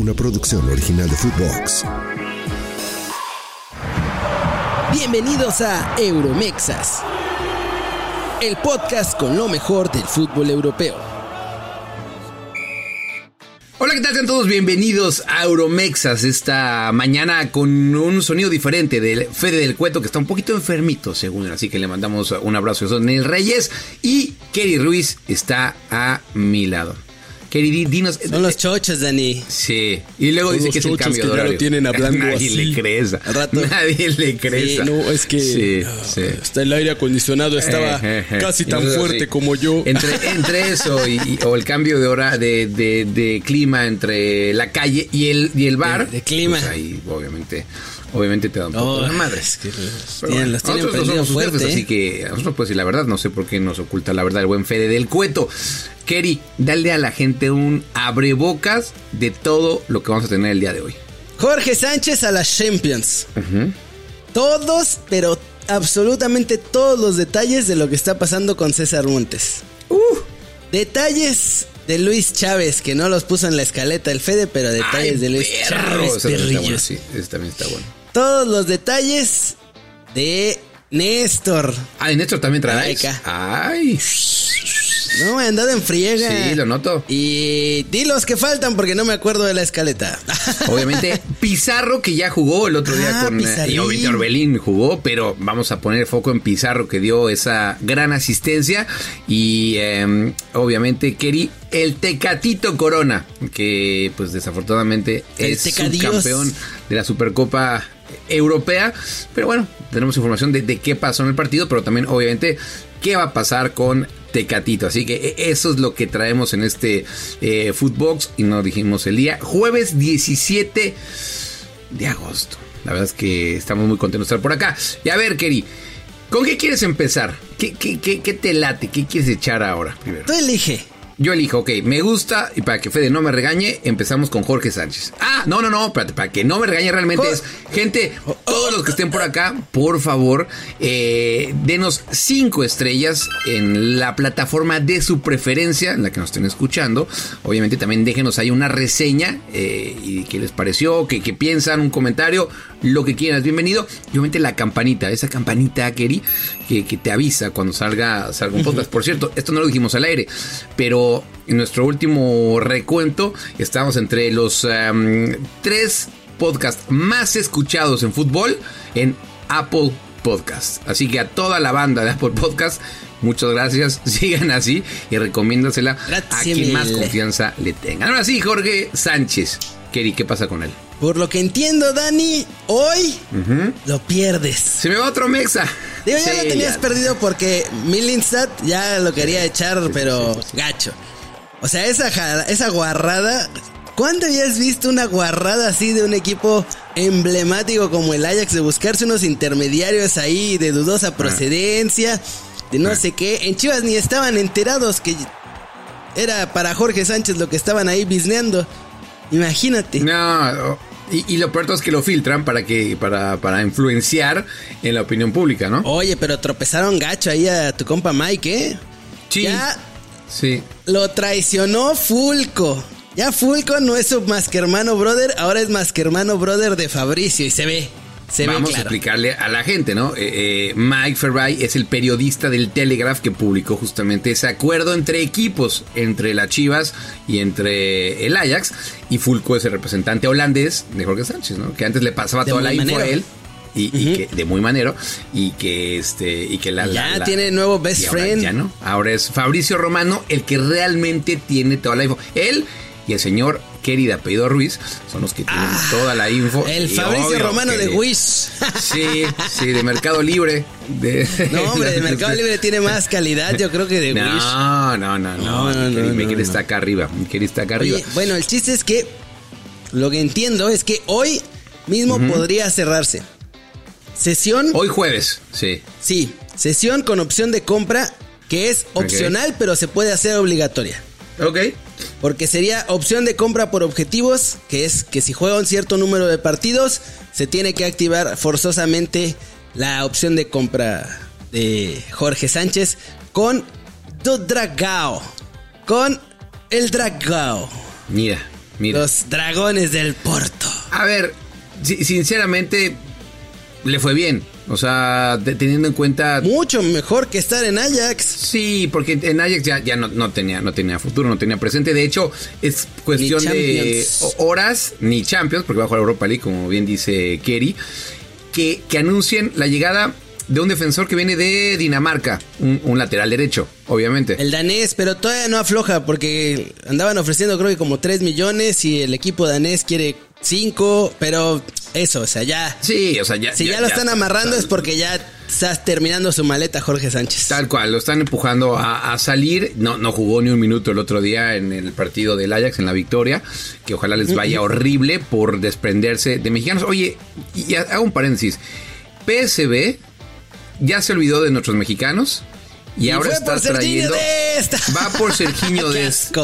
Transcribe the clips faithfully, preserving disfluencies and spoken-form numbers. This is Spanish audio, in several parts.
una producción original de futvox. Bienvenidos a Euromexas, el podcast con lo mejor del fútbol europeo. Hola, ¿qué tal? Sean todos bienvenidos a Euromexas esta mañana con un sonido diferente del Fede del Cueto, que está un poquito enfermito, según él. Así que le mandamos un abrazo a DaNel Reyes. Y Keri Ruiz está a mi lado. Keri, dinos. Son los chochos, Dani. Sí. Y luego Son dice que es el cambio de horario. Los tienen hablando Nadie así. Le cree esa. Rato. Nadie le cree sí, esa. No, es que sí, uh, sí. Hasta el aire acondicionado estaba eh, eh, casi tan fuerte sí. como yo. Entre, entre eso y, y o el cambio de hora de, de, de clima entre la calle y el, y el bar. De, de clima. Pues ahí, obviamente. Obviamente te dan poco oh, de madres. Que los tienen, bueno, los tienen nosotros no somos fuerte, fuertes, ¿eh? Así que a nosotros, pues, si la verdad, no sé por qué nos oculta la verdad el buen Fede del Cueto. Keri, dale a la gente un abrebocas de todo lo que vamos a tener el día de hoy. Jorge Sánchez a las Champions. Uh-huh. Todos, pero absolutamente todos los detalles de lo que está pasando con César Montes. Uh. Detalles de Luis Chávez, que no los puso en la escaleta el Fede, pero detalles Ay, de Luis perro. Chávez. Eso perrillos. Está bueno, sí, eso también está bueno. Todos los detalles de Néstor. Ah, Néstor también trae. Ay. No, me han dado en friega. Sí, lo noto. Y di los que faltan porque no me acuerdo de la escaleta. Obviamente, Pizarro, que ya jugó el otro día ah, con... Pizarrín. Y obviamente Orbelín jugó, pero vamos a poner foco en Pizarro, que dio esa gran asistencia. Y eh, obviamente, Keri, el Tecatito Corona, que pues desafortunadamente el es subcampeón de la Supercopa Europea. Pero bueno, tenemos información de, de qué pasó en el partido, pero también obviamente qué va a pasar con Tecatito. Así que eso es lo que traemos en este eh, futvox, y nos dijimos el día jueves diecisiete de agosto. La verdad es que estamos muy contentos de estar por acá. Y a ver, Keri, ¿con qué quieres empezar? ¿Qué, qué, qué, qué te late? ¿Qué quieres echar ahora primero? Tú elige. Yo elijo, ok, me gusta, y para que Fede no me regañe, empezamos con Jorge Sánchez. Ah, no, no, no, espérate, para que no me regañe realmente oh. es, gente, todos los que estén por acá, por favor, eh, denos cinco estrellas en la plataforma de su preferencia, en la que nos estén escuchando. Obviamente también déjenos ahí una reseña, eh, y qué les pareció, qué, qué piensan, un comentario, lo que quieras, bienvenido. Y obviamente la campanita, esa campanita, Keri, que, que te avisa cuando salga, salga un podcast. Por cierto, esto no lo dijimos al aire, pero en nuestro último recuento estamos entre los um, tres podcasts más escuchados en fútbol en Apple Podcast. Así que a toda la banda de Apple Podcast, muchas gracias, sigan así y recomiéndasela a quien más confianza le tengan. Ahora sí, Jorge Sánchez. Keri, ¿qué pasa con él? Por lo que entiendo, Dani, hoy uh-huh. lo pierdes. Se me va otro mexa. Digo, sí, ya lo tenías ya. perdido porque Milinstad ya lo quería sí, echar, sí, pero sí, sí, sí. gacho. O sea, esa, esa guarrada... ¿Cuándo habías visto una guarrada así de un equipo emblemático como el Ajax, de buscarse unos intermediarios ahí de dudosa ah. procedencia, de no ah. sé qué? En Chivas ni estaban enterados que era para Jorge Sánchez lo que estaban ahí bisneando. Imagínate. No, y, y lo peor es que lo filtran para que para, para influenciar en la opinión pública, ¿no? Oye, pero tropezaron gacho ahí a tu compa Mike, ¿eh? Sí. Ya sí. Lo traicionó Fulco. Ya Fulco no es su más que hermano brother, ahora es más que hermano brother de Fabricio y se ve. Se Vamos claro. a explicarle a la gente, ¿no? Eh, eh, Mike Ferrari es el periodista del Telegraph que publicó justamente ese acuerdo entre equipos, entre las Chivas y entre el Ajax, y Fulco es el representante holandés de Jorge Sánchez, ¿no? Que antes le pasaba de toda la info a él, y, uh-huh. y que, de muy manero, y que este, y que la... Ya la, la, tiene nuevo best friend. Ya no, ahora es Fabricio Romano el que realmente tiene toda la info. Él y el señor... Querida, apellido Ruiz, son los que tienen ah, toda la info. El Fabricio Romano que, de Wish. Sí, sí, de Mercado Libre. De, no, hombre, de Mercado Libre tiene más calidad, yo creo que de no, Wish. No, no, no, no. no, no me quiere estar acá arriba, me quiere estar acá arriba. Oye, bueno, el chiste es que lo que entiendo es que hoy mismo uh-huh. podría cerrarse. Sesión. Hoy jueves, sí. Sí, sesión con opción de compra, que es opcional, okay. pero se puede hacer obligatoria. Ok. Porque sería opción de compra por objetivos, que es que si juega un cierto número de partidos, se tiene que activar forzosamente la opción de compra de Jorge Sánchez con Do Dragao. Con el Dragao. Mira. Mira. Los dragones del Porto. A ver, sinceramente, le fue bien. O sea, teniendo en cuenta... Mucho mejor que estar en Ajax. Sí, porque en Ajax ya, ya no, no, tenía, no tenía futuro, no tenía presente. De hecho, es cuestión de horas, ni Champions, porque va a jugar Europa League, como bien dice Kerry, que, que anuncien la llegada de un defensor que viene de Dinamarca, un, un lateral derecho, obviamente. El danés, pero todavía no afloja, porque andaban ofreciendo creo que como tres millones y el equipo danés quiere cinco, pero... Eso, o sea, ya... Sí, o sea, ya... Si ya, ya lo están ya, amarrando tal, es porque ya estás terminando su maleta, Jorge Sánchez. Tal cual, lo están empujando a, a salir. No, no jugó ni un minuto el otro día en el partido del Ajax, en la victoria. Que ojalá les vaya uh-huh. horrible por desprenderse de mexicanos. Oye, y hago un paréntesis. P S V ya se olvidó de nuestros mexicanos. Y, y ahora está trayendo... Va por Sergiño Dest.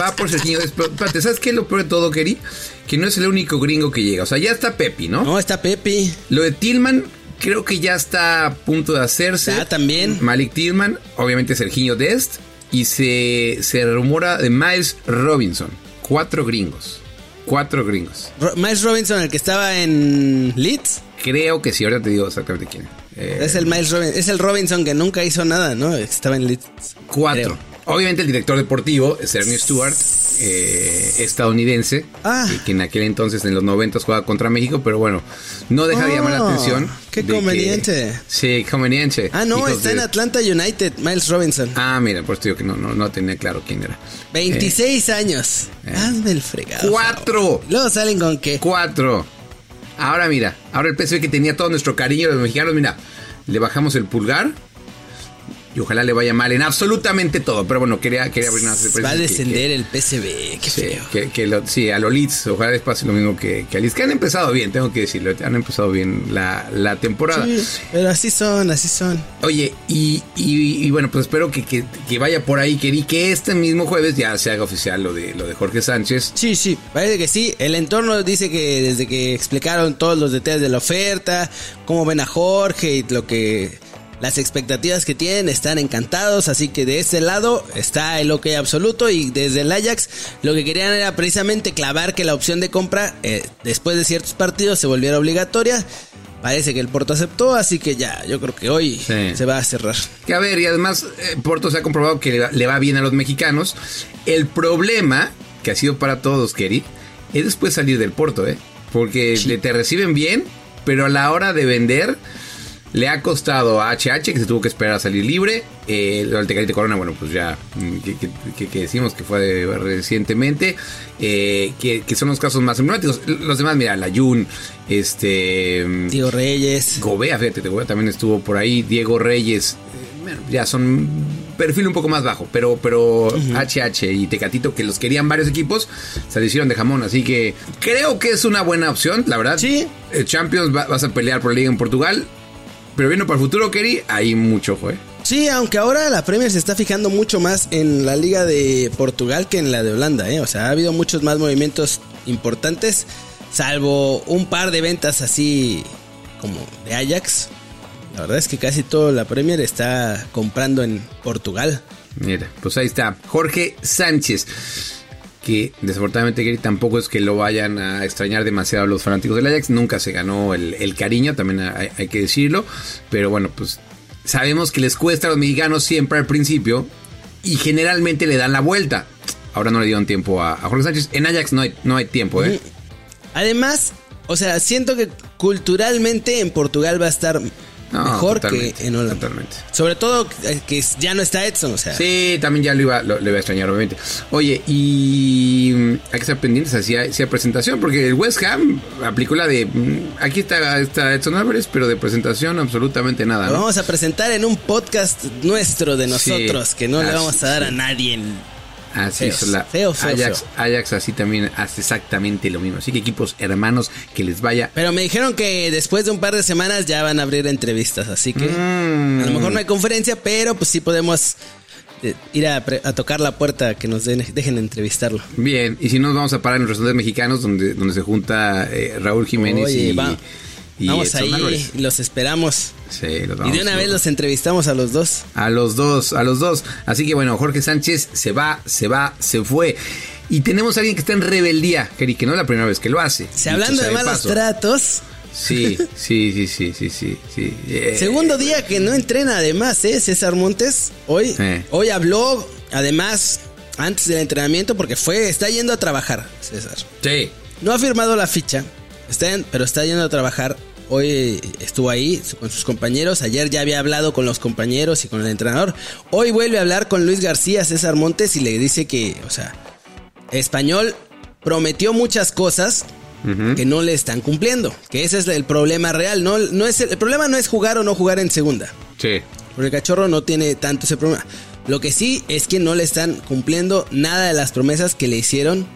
Va por Sergiño Dest. Pero, espérate, ¿sabes qué es lo peor de todo, Keri? Que no es el único gringo que llega. O sea, ya está Pepi, ¿no? No, está Pepi. Lo de Tillman, creo que ya está a punto de hacerse. Ah, también. Malik Tillman, obviamente Sergiño Dest. Y se, se rumora de Miles Robinson. Cuatro gringos. Cuatro gringos. Ro- Miles Robinson, el que estaba en Leeds. Creo que sí, ahora te digo exactamente quién. Eh, es el Miles Robinson. Es el Robinson que nunca hizo nada, ¿no? Estaba en Leeds. Cuatro. Creo. Obviamente el director deportivo es Ernie Stewart, eh, estadounidense, ah. que en aquel entonces, en los noventas, jugaba contra México, pero bueno, no deja oh, de llamar la atención. ¡Qué conveniente! Que, sí, conveniente. Ah, no, está de... en Atlanta United, Miles Robinson. Ah, mira, por eso digo que no, no, no tenía claro quién era. veintiséis eh, años. Eh. Hazme el fregado. ¡Cuatro! Luego salen con qué. ¡Cuatro! Ahora mira, ahora el P S V que tenía todo nuestro cariño de los mexicanos, mira, le bajamos el pulgar... Y ojalá le vaya mal en absolutamente todo. Pero bueno, quería, quería abrir una sorpresa. Va a descender que, el P S V, qué sí, feo. Que, que lo, sí, a los Leeds, ojalá les pase lo mismo que, que a Leeds. Que han empezado bien, tengo que decirlo. Han empezado bien la, la temporada. Sí, pero así son, así son. Oye, y, y, y bueno, pues espero que, que, que vaya por ahí, Keri. Que este mismo jueves ya se haga oficial lo de, lo de Jorge Sánchez. Sí, sí, parece que sí. El entorno dice que desde que explicaron todos los detalles de la oferta, cómo ven a Jorge y lo que... Las expectativas que tienen, están encantados, así que de este lado está el ok absoluto. Y desde el Ajax lo que querían era precisamente clavar que la opción de compra eh, después de ciertos partidos se volviera obligatoria. Parece que el Porto aceptó, así que ya, yo creo que hoy sí. se va a cerrar. Que a ver, y además eh, Porto se ha comprobado que le va, le va bien a los mexicanos. El problema, que ha sido para todos, Keri, es después salir del Porto, eh porque sí. le, te reciben bien, pero a la hora de vender... Le ha costado a H H, que se tuvo que esperar a salir libre. Eh, el Tecatito Corona, bueno, pues ya, que, que, que decimos que fue de, recientemente, eh, que, que son los casos más emblemáticos. Los demás, mira, Layún, este... Diego Reyes. Govea, fíjate, Govea también estuvo por ahí. Diego Reyes, eh, bueno, ya son... perfil un poco más bajo, pero, pero uh-huh. H H y Tecatito, que los querían varios equipos, se le hicieron de jamón, así que creo que es una buena opción, la verdad. Sí. El Champions, va, vas a pelear por la Liga en Portugal. Pero viendo para el futuro, Keri, hay mucho ojo, ¿eh? Sí, aunque ahora la Premier se está fijando mucho más en la Liga de Portugal que en la de Holanda, ¿eh? O sea, ha habido muchos más movimientos importantes, salvo un par de ventas así como de Ajax. La verdad es que casi toda la Premier está comprando en Portugal. Mira, pues ahí está Jorge Sánchez. Que desafortunadamente, Keri, tampoco es que lo vayan a extrañar demasiado los fanáticos del Ajax. Nunca se ganó el, el cariño, también hay, hay que decirlo. Pero bueno, pues sabemos que les cuesta a los mexicanos siempre al principio y generalmente le dan la vuelta. Ahora no le dieron tiempo a, a Jorge Sánchez. En Ajax no hay, no hay tiempo, ¿eh? Además, o sea, siento que culturalmente en Portugal va a estar... No, mejor que en Holanda. Totalmente. Sobre todo que ya no está Edson, o sea. Sí, también ya lo iba, lo, lo iba a extrañar, obviamente. Oye, y hay que estar pendientes hacia, hacia presentación, porque el West Ham aplicó la de... Aquí está, está Edson Álvarez, pero de presentación absolutamente nada. Lo ¿no? vamos a presentar en un podcast nuestro de nosotros, sí, que no así, le vamos a dar sí. a nadie en... Así es, la feo, feo, Ajax, feo. Ajax así también hace exactamente lo mismo. Así que equipos hermanos, que les vaya. Pero me dijeron que después de un par de semanas ya van a abrir entrevistas, así que mm. a lo mejor no hay conferencia, pero pues sí podemos ir a, pre- a tocar la puerta, que nos de- dejen entrevistarlo. Bien, y si no, nos vamos a parar en los restaurantes mexicanos, donde, donde se junta eh, Raúl Jiménez. Oye, y... Va. Y vamos ahí, Álvarez. Los esperamos. Sí, los vamos. Y de una vez los entrevistamos a los dos. A los dos, a los dos. Así que bueno, Jorge Sánchez se va, se va, se fue. Y tenemos a alguien que está en rebeldía, Jerry, que no es la primera vez que lo hace. Se hablando de malos tratos. Sí, sí, sí, sí, sí, sí, sí. Yeah. Segundo día que no entrena además, ¿eh? César Montes. Hoy, eh. hoy habló, además, antes del entrenamiento, porque fue, está yendo a trabajar, César. Sí. No ha firmado la ficha, está en, pero está yendo a trabajar. Hoy estuvo ahí con sus compañeros. Ayer ya había hablado con los compañeros y con el entrenador. Hoy vuelve a hablar con Luis García, César Montes, y le dice que, o sea, Espanyol prometió muchas cosas uh-huh. que no le están cumpliendo. Que ese es el problema real. No, no es el, el problema no es jugar o no jugar en segunda. Sí. Porque el Cachorro no tiene tanto ese problema. Lo que sí es que no le están cumpliendo nada de las promesas que le hicieron.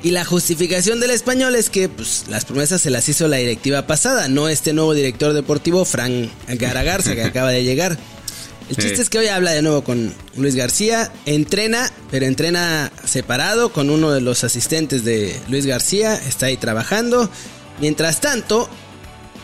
Y la justificación del Espanyol es que pues, las promesas se las hizo la directiva pasada, no este nuevo director deportivo, Frank Garagarza, que acaba de llegar. El chiste sí. es que hoy habla de nuevo con Luis García, entrena, pero entrena separado con uno de los asistentes de Luis García, está ahí trabajando. Mientras tanto,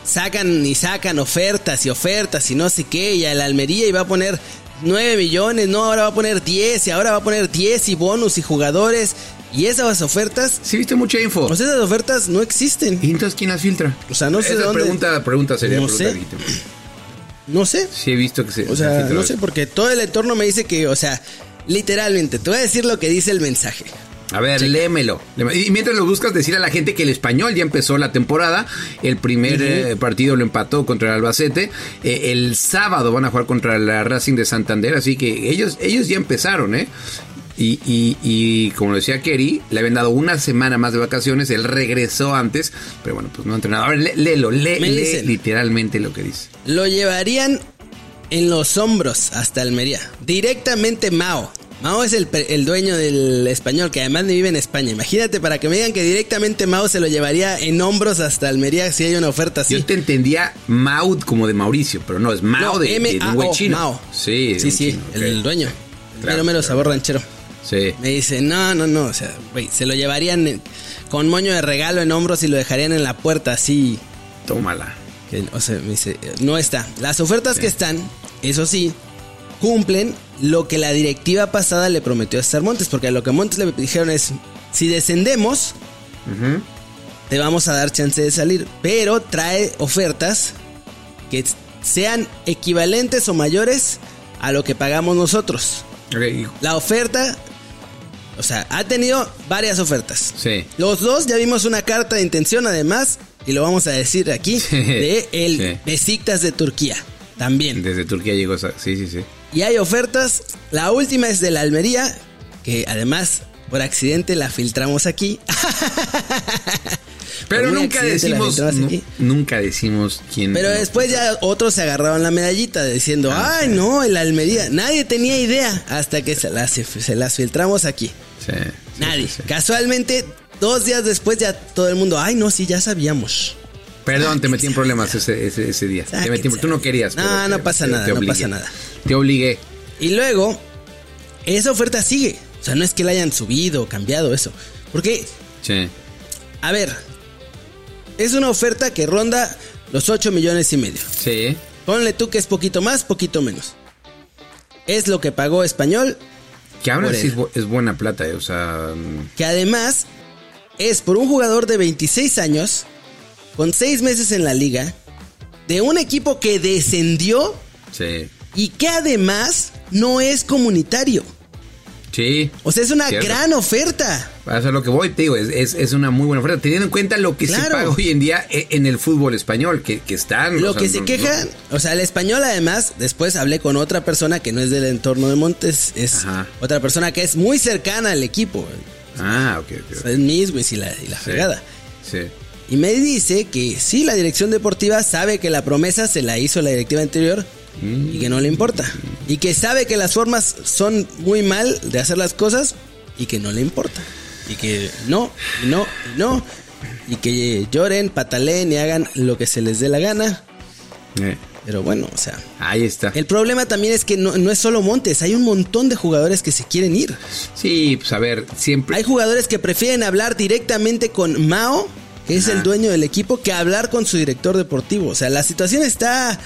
sacan y sacan ofertas y ofertas y no sé qué, y a la Almería iba a poner nueve millones, no, ahora va a poner diez, y ahora va a poner diez y bonus y jugadores. Y esas ofertas... Sí, viste mucha info. O sea, esas ofertas no existen. ¿Y entonces quién las filtra? O sea, no sé. Esa de dónde... pregunta, pregunta sería... No pregunta sé. Aquí, no sé. Sí, he visto que se... O sea, se no sé, porque todo el entorno me dice que, o sea, literalmente, te voy a decir lo que dice el mensaje. A ver, checa. Léemelo. Y mientras lo buscas, decir a la gente que el Espanyol ya empezó la temporada. El primer uh-huh. eh, partido lo empató contra el Albacete. Eh, el sábado van a jugar contra la Racing de Santander, así que ellos, ellos ya empezaron, ¿eh? Y, y, y como lo decía Kerry, le habían dado una semana más de vacaciones. Él regresó antes, pero bueno, pues no ha entrenado. A ver, lé, léelo, lé, lee literalmente lo que dice. Lo llevarían en los hombros hasta Almería. Directamente Mao. Mao es el, el dueño del Espanyol, que además vive en España. Imagínate, para que me digan que directamente Mao se lo llevaría en hombros hasta Almería si hay una oferta así. Yo te entendía Mao como de Mauricio, pero no, es Mao no, de, de un buen chino. Mao. Sí, sí, sí, chino, el, okay. el dueño. El claro, mero, mero claro. sabor ranchero. Sí. Me dice, no, no, no, o sea, güey, se lo llevarían en, con moño de regalo en hombros y lo dejarían en la puerta así. Tómala. Que, o sea, me dice, no está. Las ofertas sí. que están, eso sí, cumplen lo que la directiva pasada le prometió a César Montes, porque lo que Montes le dijeron es, si descendemos, uh-huh. te vamos a dar chance de salir, pero trae ofertas que sean equivalentes o mayores a lo que pagamos nosotros. Okay. La oferta... O sea, ha tenido varias ofertas. Sí. Los dos ya vimos una carta de intención, además, y lo vamos a decir aquí, sí. de el sí. Besiktas de Turquía, también. Desde Turquía llegó, sí, sí, sí. Y hay ofertas, la última es de la Almería, que además, por accidente, la filtramos aquí. Pero nunca decimos, n- nunca decimos quién. Pero no, después ya otros se agarraron la medallita diciendo, ah, ay sí. no, el Almería. Nadie tenía idea hasta que sí. se, las, se las filtramos aquí. Sí, sí, nadie. Sí, sí. Casualmente, dos días después ya todo el mundo, ay no, sí, ya sabíamos. Perdón, ah, te metí en problemas ese, ese, ese día. Ah, te metí, tú no querías. No, pero no te, pasa te, nada, te no pasa nada. Te obligué. Y luego, esa oferta sigue. O sea, no es que la hayan subido o cambiado eso. Porque, sí. a ver... Es una oferta que ronda los ocho millones y medio. Sí. Ponle tú que es poquito más, poquito menos. Es lo que pagó Espanyol. Que ahora sí es, bu- es buena plata, eh, o sea... Que además es por un jugador de veintiséis años, con seis meses en la liga, de un equipo que descendió sí. y que además no es comunitario. Sí. O sea, es una cierto. gran oferta. Para hacer lo que voy, te digo, es, es, es una muy buena oferta. Teniendo en cuenta lo que claro. se paga hoy en día en el fútbol español, que, que están... Lo o sea, que se no, quejan, no. o sea, el Espanyol además, después hablé con otra persona que no es del entorno de Montes, es Ajá. otra persona que es muy cercana al equipo. Ah, ok, ok. O sea, es Miswis y la, y la sí. fregada. Sí. Y me dice que sí, la dirección deportiva sabe que la promesa se la hizo la directiva anterior, y que no le importa. Y que sabe que las formas son muy mal de hacer las cosas y que no le importa. Y que no, y no, y no. Y que lloren, pataleen y hagan lo que se les dé la gana. Eh. Pero bueno, o sea... Ahí está. El problema también es que no, no es solo Montes. Hay un montón de jugadores que se quieren ir. Sí, pues a ver, siempre... Hay jugadores que prefieren hablar directamente con Mao, que es Ajá. el dueño del equipo, que hablar con su director deportivo. O sea, la situación está...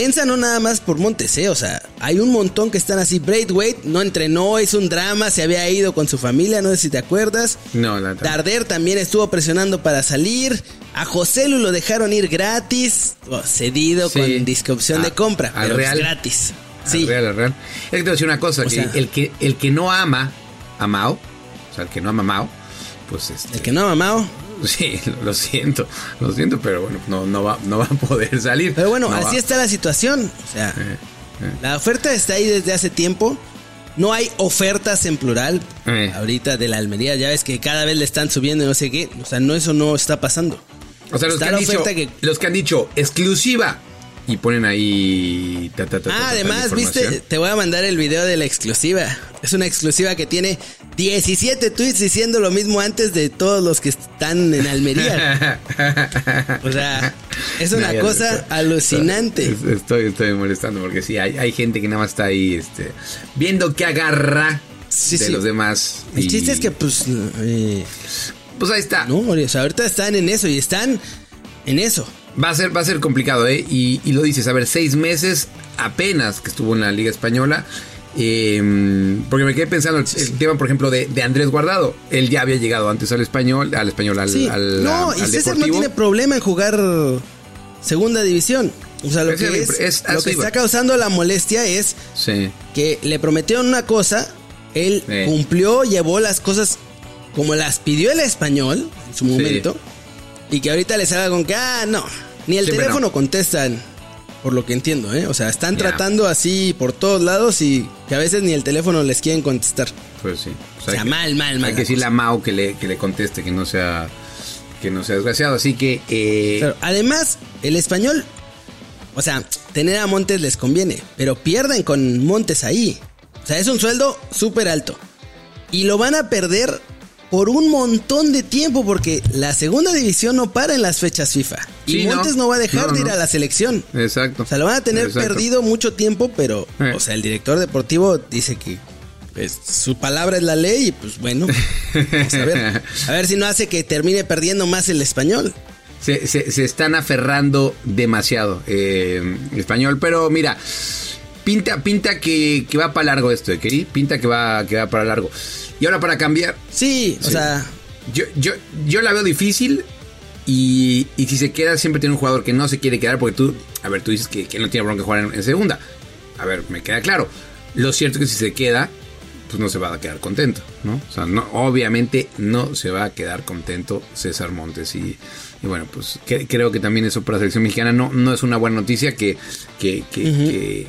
tensa no nada más por Montes, ¿eh? O sea, hay un montón que están así. Braithwaite no entrenó, es un drama, se había ido con su familia, no sé si te acuerdas. No, no. Darder también estuvo presionando para salir. A Joselu lo dejaron ir gratis, oh, cedido sí. con discusión de compra, a pero Real. Pues gratis. A sí. Real, Real. Es que te voy a decir una cosa, o sea, el, el, que, el que no ama a Mao, o sea, el que no ama a Mao, pues este... El que no ama a Mao... Sí, lo siento, lo siento, pero bueno, no, no, va, no va a poder salir. Pero bueno, no así va. Está la situación. O sea, eh, eh. la oferta está ahí desde hace tiempo. No hay ofertas en plural eh. ahorita de la Almería. Ya ves que cada vez le están subiendo y no sé qué. O sea, no, eso no está pasando. O sea, los, que han, dicho, que... los que han dicho exclusiva y ponen ahí. Ta, ta, ta, ah, ta, ta, además, viste, te voy a mandar el video de la exclusiva. Es una exclusiva que tiene diecisiete tweets diciendo lo mismo antes de todos los que están en Almería. O sea, es una no, cosa estoy, alucinante. Estoy, estoy molestando porque sí, hay, hay gente que nada más está ahí este, viendo qué agarra sí, de sí. los demás. El y... chiste es que, pues... Eh, pues ahí está. No, o sea, ahorita están en eso y están en eso. Va a ser, va a ser complicado, ¿eh? Y, y lo dices, a ver, seis meses apenas que estuvo en la Liga Española... Eh, porque me quedé pensando el, el tema, por ejemplo, de, de Andrés Guardado. Él ya había llegado antes al español, al español, al, sí. al, no, al, y al César Deportivo. No tiene problema en jugar segunda división. O sea, lo es que, es, es lo que está causando la molestia es sí. que le prometieron una cosa, él sí. cumplió, llevó las cosas como las pidió el español en su momento, sí. y que ahorita le salga con que, ah, no, ni el Siempre teléfono no. contestan. Por lo que entiendo, ¿eh? O sea, están yeah. tratando así por todos lados y que a veces ni el teléfono les quieren contestar. Pues sí. Pues o sea, que, mal, mal, mal. Hay que decirle a Mao que le, que le conteste, que no sea que no sea desgraciado. Así que... Eh... Pero además, el español, o sea, tener a Montes les conviene, pero pierden con Montes ahí. O sea, es un sueldo súper alto. Y lo van a perder por un montón de tiempo porque la segunda división no para en las fechas FIFA. Sí, y Montes no, no va a dejar no, de ir no. a la selección. Exacto. O sea, lo van a tener Exacto. perdido mucho tiempo, pero... Eh. O sea, el director deportivo dice que pues, su palabra es la ley y pues bueno. Vamos a ver. A ver si no hace que termine perdiendo más el español. Se, se, se están aferrando demasiado eh, el español, pero mira... Pinta, pinta que, que va para largo esto, ¿eh, querido? Pinta que va, que va para largo. Y ahora para cambiar... Sí, sí. o sea... Yo, yo, yo la veo difícil... Y, y si se queda, siempre tiene un jugador que no se quiere quedar porque tú, a ver, tú dices que, que no tiene bronca jugar en, en segunda. A ver, me queda claro. Lo cierto es que si se queda, pues no se va a quedar contento, ¿no? O sea, no, obviamente no se va a quedar contento César Montes. Y, y bueno, pues que, creo que también eso para la selección mexicana no, no es una buena noticia que... que, que, uh-huh. que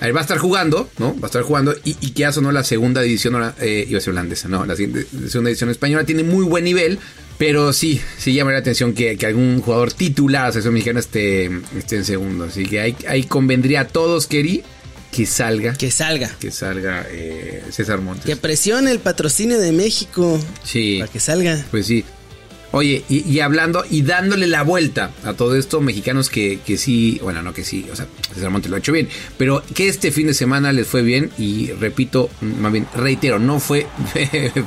a ver, va a estar jugando, ¿no? Va a estar jugando y, y que ya sonó la segunda división, eh, iba a ser holandesa, no, la, la segunda división española tiene muy buen nivel. Pero sí, sí llama la atención que, que algún jugador titular de selección mexicana esté, esté en segundo. Así que ahí, ahí convendría a todos, Keri, que salga. Que salga. Que salga eh, César Montes. Que presione el patrocinio de México. Sí. Para que salga. Pues sí. Oye, y, y hablando y dándole la vuelta a todo esto, mexicanos que, que sí, bueno, no que sí, o sea, César Montes lo ha hecho bien, pero que este fin de semana les fue bien y repito, más bien, reitero, no fue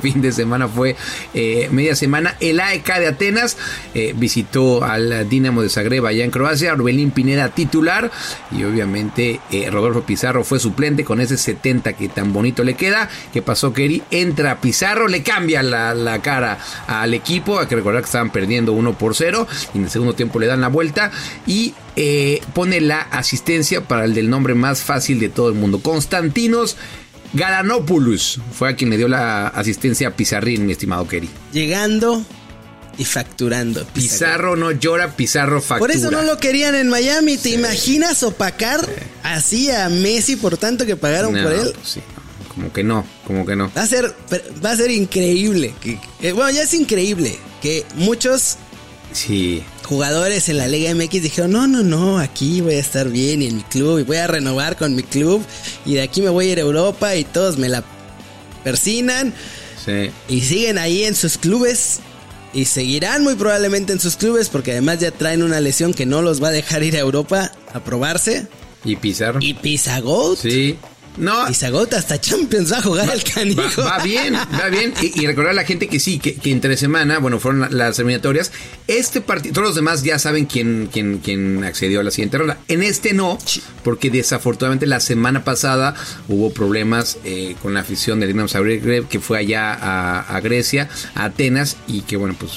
fin de semana, fue eh, media semana. El A E K de Atenas eh, visitó al Dinamo de Zagreb allá en Croacia, Orbelín Pineda titular y obviamente eh, Rodolfo Pizarro fue suplente con ese setenta que tan bonito le queda. ¿Qué pasó, Keri? Entra Pizarro, le cambia la, la cara al equipo, a que recordar que estaban perdiendo uno por cero y en el segundo tiempo le dan la vuelta y eh, pone la asistencia para el del nombre más fácil de todo el mundo, Konstantinos Galanopoulos, fue a quien le dio la asistencia a Pizarrín, mi estimado Keri. Llegando y facturando. Pizarro, Pizarro no llora, Pizarro factura. Por eso no lo querían en Miami, ¿te sí. imaginas opacar sí. así a Messi por tanto que pagaron no, por él? Sí. Como que no, como que no. Va a ser, va a ser increíble. Eh, bueno, ya es increíble que muchos sí. jugadores en la Liga M X dijeron, no, no, no, aquí voy a estar bien y en mi club y voy a renovar con mi club y de aquí me voy a ir a Europa y todos me la persinan sí. y siguen ahí en sus clubes y seguirán muy probablemente en sus clubes porque además ya traen una lesión que no los va a dejar ir a Europa a probarse. Y Pizarro. Y Pizagol. Sí. No. Y se agota hasta Champions va a jugar al canijo. Va, va bien, va bien. Y, y recordar a la gente que sí, que, que entre semana, bueno, fueron las eliminatorias. Este partido, todos los demás ya saben quién, quién, quién accedió a la siguiente ronda. En este no, porque desafortunadamente la semana pasada hubo problemas eh, con la afición del Dinamo Zagreb, que fue allá a, a Grecia, a Atenas, y que bueno, pues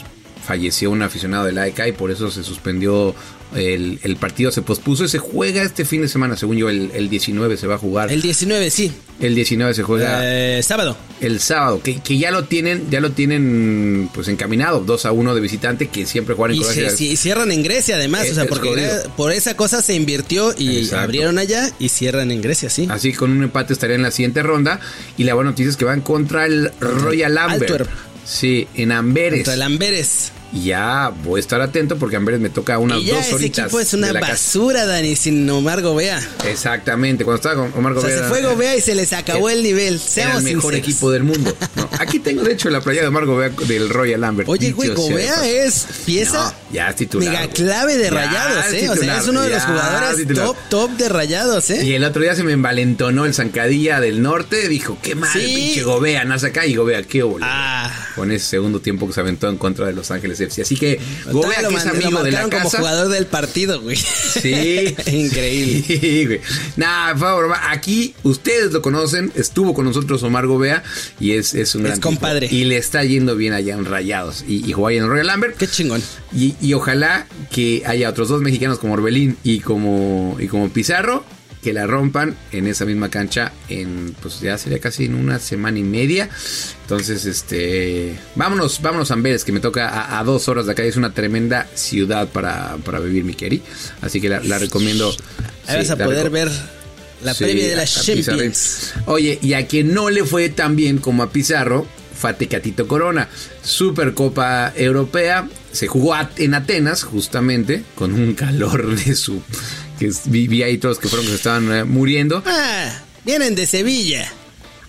falleció un aficionado del A E K y por eso se suspendió el, el partido, se pospuso y se juega este fin de semana, según yo, el, el diecinueve se va a jugar. El diecinueve, sí. El diecinueve se juega. Eh, sábado. El sábado, que, que ya lo tienen, ya lo tienen pues encaminado, dos a uno de visitante, que siempre juegan en Croacia. Y, y cierran en Grecia además, es, o sea, porque era, por esa cosa se invirtió y exacto, abrieron allá y cierran en Grecia, sí. Así, con un empate estaría en la siguiente ronda y la buena noticia es que van contra el Royal Antwerp. Sí, en Amberes. Contra el Amberes. Ya voy a estar atento porque Amberes me toca unas y ya dos horitas. Ese equipo es una basura, casa. Dani, sin Omar Govea. Exactamente, cuando estaba con Omar Govea. O sea, se fue Govea y se les acabó el, el nivel. Seamos sinceros. El mejor equipo del mundo. No, aquí tengo, de hecho, la playa de Omar Govea del Royal Lambert. Oye, güey, Govea es pieza no, ya es titular, mega clave de Rayados, ¿eh? Titular, o sea, es uno de los jugadores titular. top, top de Rayados, ¿eh? Y el otro día se me envalentonó el Zancadilla del Norte. Dijo, qué mal, sí. Pinche Govea, nace acá y Govea, qué boludo. Ah. Con ese segundo tiempo que se aventó en contra de Los Ángeles. Así que Govea, que es amigo de la casa, como jugador del partido, güey. Sí. Increíble. Sí, güey. Nah, por favor, aquí ustedes lo conocen. Estuvo con nosotros Omar Govea y es, es un gran. Es compadre. Tipo, y le está yendo bien allá en Rayados. Y, y jugó ahí en Royal Lambert. Qué chingón. Y, y ojalá que haya otros dos mexicanos como Orbelín y como, y como Pizarro que la rompan en esa misma cancha en, pues ya sería casi en una semana y media. Entonces, este, vámonos, vámonos a Amberes, que me toca a, a dos horas de acá. Es una tremenda ciudad para, para vivir, mi queri. Así que la, la recomiendo. Ahí sí, vas a poder reco- ver la sí, previa de la Champions. Oye, y a quien no le fue tan bien como a Pizarro, fue a Tecatito Corona. Supercopa Europea. Se jugó a, en Atenas, justamente, con un calor de su... que vivía ahí todos que fueron que se estaban eh, muriendo. Ah, vienen de Sevilla.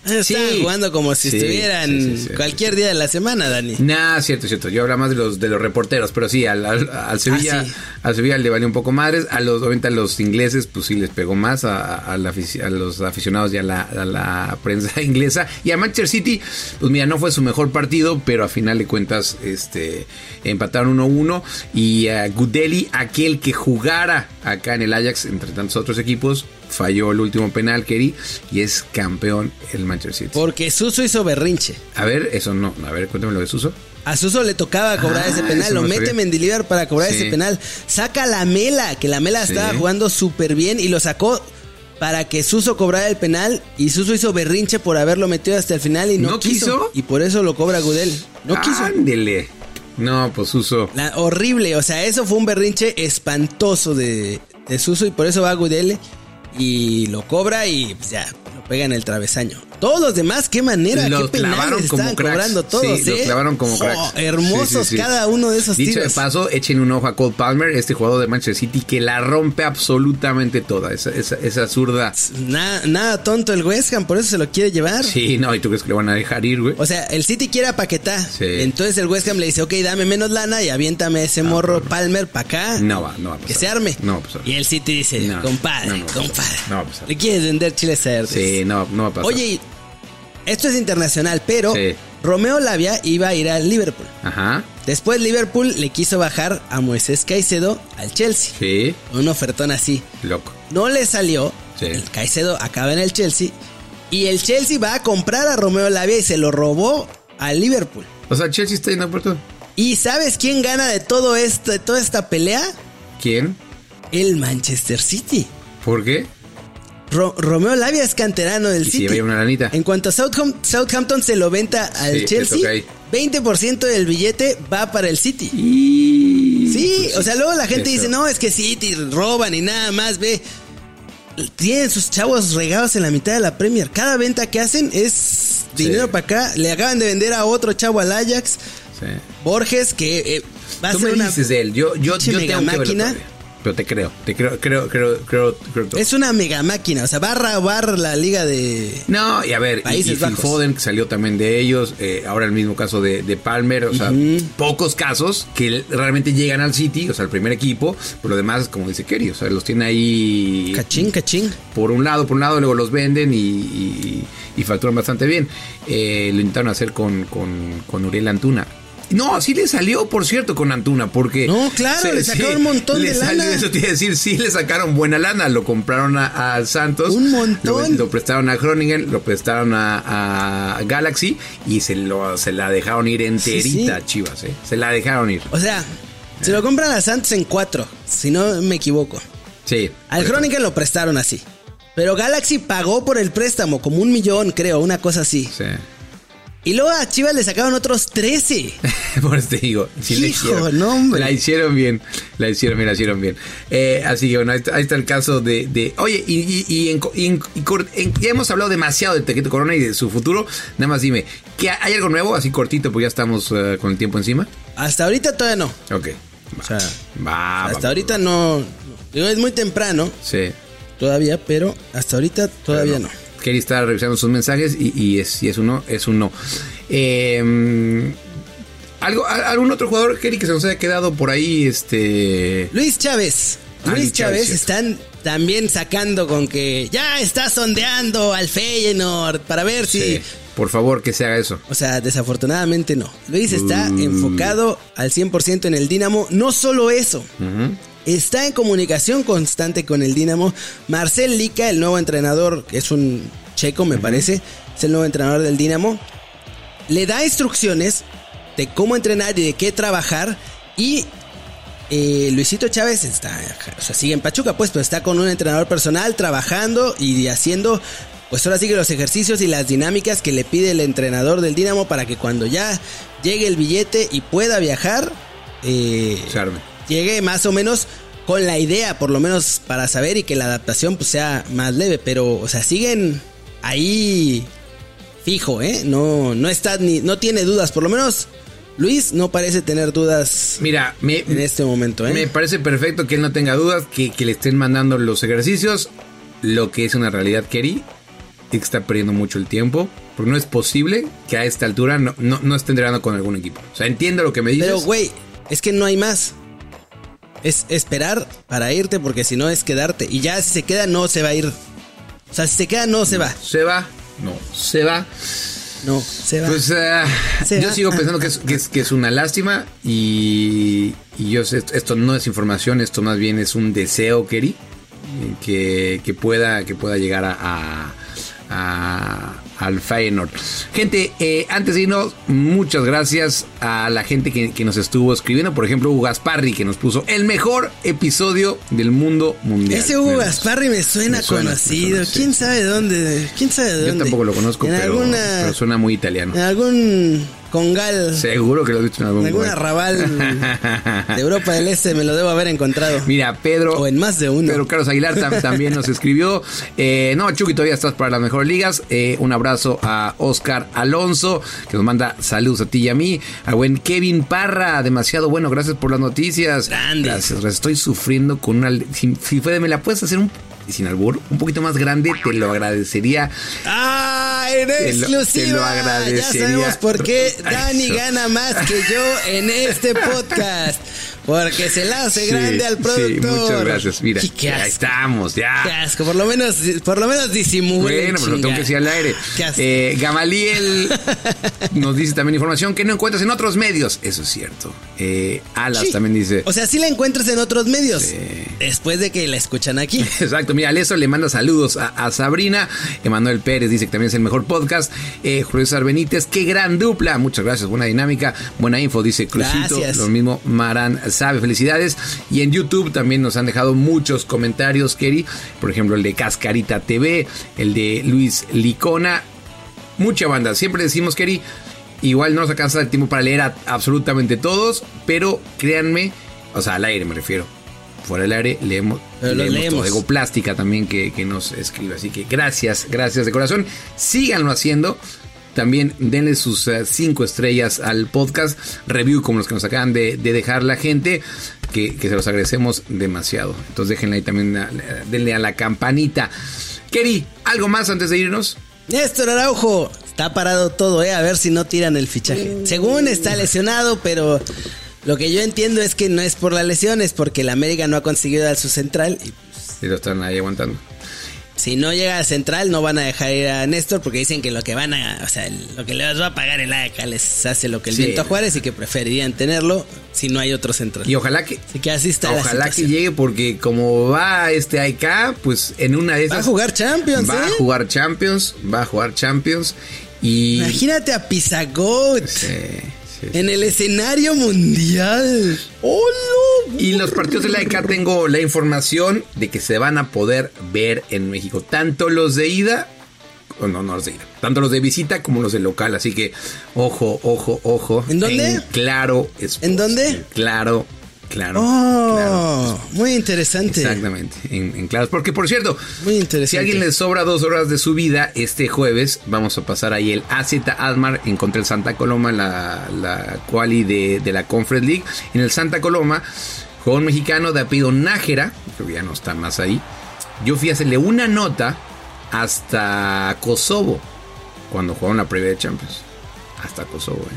Estaban sí, jugando como si sí, estuvieran sí, sí, sí, cualquier sí, día de la semana, Dani. Nah, cierto, cierto. Yo hablaba más de los de los reporteros, pero sí, al, al, al Sevilla, ah, sí. al Sevilla le valió un poco madres. A los noventa los ingleses, pues sí les pegó más a, a, la, a los aficionados y a la, a la prensa inglesa. Y a Manchester City, pues mira, no fue su mejor partido, pero a final de cuentas, este, empataron uno uno. Y a Gudeli, aquel que jugara acá en el Ajax, entre tantos otros equipos, falló el último penal, Keri, y es campeón el Manchester City. Porque Suso hizo berrinche. A ver, eso no. A ver, cuéntame lo de Suso. A Suso le tocaba cobrar ah, ese penal, lo mete Mendilibar para cobrar sí. ese penal. Saca la Mela, que la Mela sí. estaba jugando súper bien y lo sacó para que Suso cobrara el penal y Suso hizo berrinche por haberlo metido hasta el final y no, ¿No quiso? quiso. Y por eso lo cobra Gudel. No Ándele. quiso. Ándele. No, pues Suso. La, horrible, o sea, eso fue un berrinche espantoso de, de Suso y por eso va a Gudel. Y lo cobra y pues ya, lo pega en el travesaño. Todos los demás, qué manera, los qué penales estaban cobrando todos, sí, ¿eh? Los clavaron como cracks. Oh, hermosos sí, sí, sí. cada uno de esos Dicho tiros. Dicho de paso, echen un ojo a Cole Palmer, este jugador de Manchester City, que la rompe absolutamente toda, esa, esa, esa zurda. Nada, nada tonto el West Ham, por eso se lo quiere llevar. Sí, no, ¿y tú crees que le van a dejar ir, güey? O sea, el City quiere a Paquetá, sí. entonces el West Ham le dice, ok, dame menos lana y aviéntame ese ah, morro no, Palmer para acá. No va, no va a pasar. Que se arme. No va a pasar. Y el City dice, no, compadre, no compadre, no va a pasar. ¿Le quieres vender chiles verdes? Sí, no, no va a pasar. Oye, esto es internacional, pero sí. Romeo Lavia iba a ir al Liverpool. Ajá. Después Liverpool le quiso bajar a Moisés Caicedo al Chelsea. Sí. Un ofertón así. Loco. No le salió. Sí. El Caicedo acaba en el Chelsea. Y el Chelsea va a comprar a Romeo Lavia y se lo robó al Liverpool. O sea, Chelsea está en Porto. ¿Y sabes quién gana de todo esto, de toda esta pelea? ¿Quién? El Manchester City. ¿Por qué? Ro- Romeo Lavia es canterano del City. Si una lanita. En cuanto a Southam- Southampton se lo venta al sí, Chelsea, veinte por ciento del billete va para el City. Y... Sí, pues o sea, luego la gente eso. dice, no, es que City roban y nada más, ve. Tienen sus chavos regados en la mitad de la Premier. Cada venta que hacen es dinero sí. para acá. Le acaban de vender a otro chavo al Ajax. Sí. Borges, que eh, va a ser una... Tú me dices de él, yo, yo, yo tengo que verlo todavía. pero te creo, te creo, creo, creo, creo, creo todo. Es una mega máquina, o sea, va a rabar la liga de. No, y a ver, Países y, y Phil Bajos. Foden, que salió también de ellos, eh, ahora el mismo caso de, de Palmer, o sea, uh-huh. pocos casos que realmente llegan al City, o sea, al primer equipo, por lo demás, como dice Kerry, o sea, los tiene ahí. Cachín, cachín. Por un lado, por un lado, luego los venden y, y, y facturan bastante bien. Eh, lo intentaron hacer con, con, con Uriel Antuna. No, sí le salió, por cierto, con Antuna, porque... No, claro, se, le sacaron sí, un montón de salió, lana. Eso tiene que decir, sí le sacaron buena lana, lo compraron a, a Santos. Un montón. Lo, lo prestaron a Groningen, lo prestaron a, a Galaxy y se, lo, se la dejaron ir enterita a sí, sí. Chivas, eh. Se la dejaron ir. O sea, eh. se lo compran a Santos en cuatro, si no me equivoco. Sí. Al Groningen lo prestaron así, pero Galaxy pagó por el préstamo como un millón, creo, una cosa así. Sí. Y luego a Chivas le sacaron otros trece. Por eso te digo, sí Hijo, le hicieron. No, hombre. La hicieron bien, la hicieron bien, la hicieron bien. Eh, así que bueno, ahí está, ahí está el caso de... de oye, y, y, y, en, y, en, y en, ya hemos hablado demasiado de Tecatito Corona y de su futuro. Nada más dime, ¿que ¿hay algo nuevo? Así cortito, porque ya estamos uh, con el tiempo encima. Hasta ahorita todavía no. Ok. Va, o sea, va, hasta va, ahorita va. no... Digo, es muy temprano. Sí. Todavía, pero hasta ahorita todavía pero no. no. Kerry está revisando sus mensajes y, y, es, y es un no, es un no. Eh, ¿algo, ¿Algún otro jugador, Kerry, que se nos haya quedado por ahí? este Luis Chávez. Ah, Luis Chávez, Chávez están también sacando con que ya está sondeando al Feyenoord para ver si... Sí, por favor, que se haga eso. O sea, desafortunadamente no. Luis está uh. enfocado al cien por ciento en el Dinamo. No solo eso. Uh-huh. Está en comunicación constante con el Dinamo. Marcel Lika, el nuevo entrenador, que es un checo, me uh-huh. parece, es el nuevo entrenador del Dinamo, le da instrucciones de cómo entrenar y de qué trabajar. Y eh, Luisito Chávez está, o sea, sigue en Pachuca, pues, pero está con un entrenador personal trabajando y haciendo, pues ahora sí que los ejercicios y las dinámicas que le pide el entrenador del Dinamo para que cuando ya llegue el billete y pueda viajar, eh, se arme. Llegué más o menos con la idea, por lo menos para saber y que la adaptación pues sea más leve, pero o sea, siguen ahí fijo, ¿eh? No no está ni no tiene dudas, por lo menos Luis no parece tener dudas. Mira, me, en este momento, ¿eh? Me parece perfecto que él no tenga dudas, que, que le estén mandando los ejercicios, lo que es una realidad, Kerry, que está perdiendo mucho el tiempo. Porque no es posible que a esta altura no, no, no esté entrenando con algún equipo. O sea, entiendo lo que me dices. Pero güey, es que no hay más. Es esperar para irte, porque si no es quedarte. Y ya si se queda, no se va a ir. O sea, si se queda, no se no, va. Se va, no, se va. No, se va. Pues uh, se yo va. sigo pensando que es, que, es, que es una lástima. Y, y yo sé, esto no es información, esto más bien es un deseo, Kerry, que, que, pueda, que pueda llegar a... a, a al Feyenoord. Gente, eh, antes de irnos, muchas gracias a la gente que, que nos estuvo escribiendo. Por ejemplo, Hugo Gasparri, que nos puso el mejor episodio del mundo mundial. Ese Hugo Gasparri me suena, me suena conocido. Me suena, ¿Quién sí. sabe dónde? ¿Quién sabe dónde? Yo tampoco lo conozco, pero, alguna, pero suena muy italiano. En algún congal. Seguro que lo he visto en algún En algún lugar. arrabal de Europa del Este me lo debo haber encontrado. Mira, Pedro. O en más de uno. Pedro Carlos Aguilar tam- también nos escribió. Eh, no, Chucky, todavía estás para las mejores ligas. Eh, un abrazo. Abrazo a Oscar Alonso, que nos manda saludos a ti y a mí. A buen Kevin Parra, demasiado bueno, gracias por las noticias. Grande. Gracias, estoy sufriendo con una... Si, si Fede, ¿me la puedes hacer un... sin albur, un poquito más grande? Te lo agradecería. ¡Ah, en exclusiva! Te lo, te lo agradecería. Ya sabemos por qué Dani Eso. gana más que yo en este podcast. Porque se la hace sí, grande al productor. Sí, muchas gracias. Mira, ya estamos, ya. Qué asco, por lo menos, por lo menos disimulen. Bueno, pero lo tengo que decir al aire. Eh, Gamaliel nos dice también información que no encuentras en otros medios. Eso es cierto. Eh, Alas sí. también dice. O sea, sí la encuentras en otros medios. Sí. Después de que la escuchan aquí. Exacto. Mira, Aleso le manda saludos a, a Sabrina. Emanuel Pérez dice que también es el mejor podcast. Eh, Jorge César Benítez, qué gran dupla. Muchas gracias, buena dinámica, buena info, dice Crucito. Gracias. Lo mismo Marán sabe, felicidades. Y en YouTube también nos han dejado muchos comentarios, Kerry. Por ejemplo, el de Cascarita T V, el de Luis Licona. Mucha banda. Siempre decimos, Kerry, igual no nos alcanza el tiempo para leer a absolutamente todos, pero créanme, o sea, al aire me refiero. Fuera del aire leemos, leemos, leemos. Todo. Ego Plástica también que, que nos escribe. Así que gracias, gracias de corazón. Síganlo haciendo. También denle sus cinco estrellas al podcast, review como los que nos acaban de, de dejar la gente. que, que se los agradecemos demasiado. Entonces déjenle ahí también, a, denle a la campanita. Keri, ¿algo más antes de irnos? Néstor Araujo está parado todo, eh, a ver si no tiran el fichaje. Según está lesionado, pero lo que yo entiendo es que no es por la lesión, es porque el América no ha conseguido a su central. Y, pues, y lo están ahí aguantando. Si no llega a central, no van a dejar ir a Néstor, porque dicen que lo que van a, o sea, lo que les va a pagar el Ajax les hace lo que el sí, viento a Juárez, y que preferirían tenerlo si no hay otro central. Y ojalá que, así que así está ojalá la que llegue, porque como va este A E K, pues en una de esas va a jugar Champions, va ¿eh? a jugar Champions, va a jugar Champions y imagínate a Pizagot. Sí. Sí, sí. En el escenario mundial. ¡Oh, no! Y los partidos de la A E K tengo la información de que se van a poder ver en México. Tanto los de ida, o no, no los de ida, tanto los de visita como los de local. Así que, ojo, ojo, ojo. ¿En dónde? En Claro Sports. ¿En dónde? En Claro, claro. ¡Oh! Claro. Muy interesante. Exactamente, en, en Claro. Porque, por cierto, muy interesante. Si a alguien le sobra dos horas de su vida, este jueves vamos a pasar ahí el A Z Alkmaar en contra el Santa Coloma, la, la quali de, de la Conference League. En el Santa Coloma, jugador mexicano de apellido Nájera, que ya no está más ahí. Yo fui a hacerle una nota hasta Kosovo, cuando jugaron la previa de Champions. Hasta Kosovo, eh.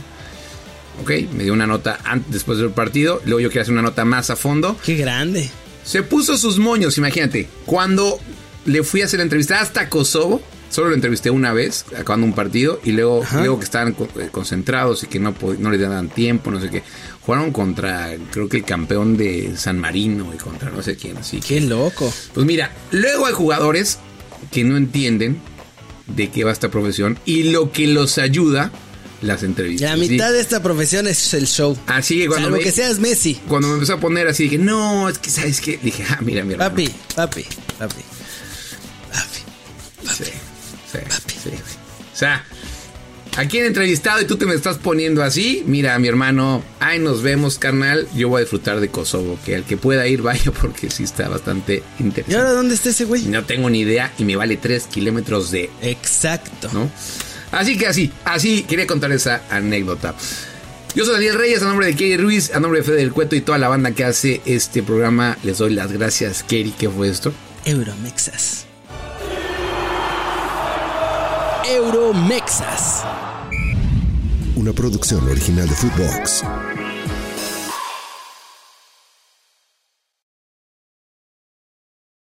Ok, me dio una nota antes, después del partido. Luego yo quería hacer una nota más a fondo. ¡Qué grande! Se puso sus moños, imagínate. Cuando le fui a hacer la entrevista hasta Kosovo, solo lo entrevisté una vez, acabando un partido. Y luego, luego que estaban concentrados y que no, no le daban tiempo, no sé qué. Jugaron contra, creo que el campeón de San Marino y contra no sé quién. Así ¡qué que, loco! Pues mira, luego hay jugadores que no entienden de qué va esta profesión. Y lo que los ayuda... las entrevistas. La mitad sí. de esta profesión es el show. Así que cuando. Salvo me, que seas Messi. Cuando me empezó a poner así, dije, no, es que sabes qué. Dije, ah, mira, mira. Papi, papi, papi. Papi. Papi. Sí, sí, papi. Sí, sí. O sea, aquí en entrevistado y tú te me estás poniendo así. Mira, mi hermano, ahí nos vemos, carnal. Yo voy a disfrutar de Kosovo. Que el que pueda ir, vaya, porque sí está bastante interesante. ¿Y ahora dónde está ese güey? No tengo ni idea y me vale tres kilómetros de. Exacto. ¿No? Así que así, así quería contar esa anécdota. Yo soy DaNel Reyes, a nombre de Keri Ruiz, a nombre de Fede del Cueto y toda la banda que hace este programa. Les doy las gracias, Keri. ¿Qué fue esto? Euromexas. Euromexas. Una producción original de futvox.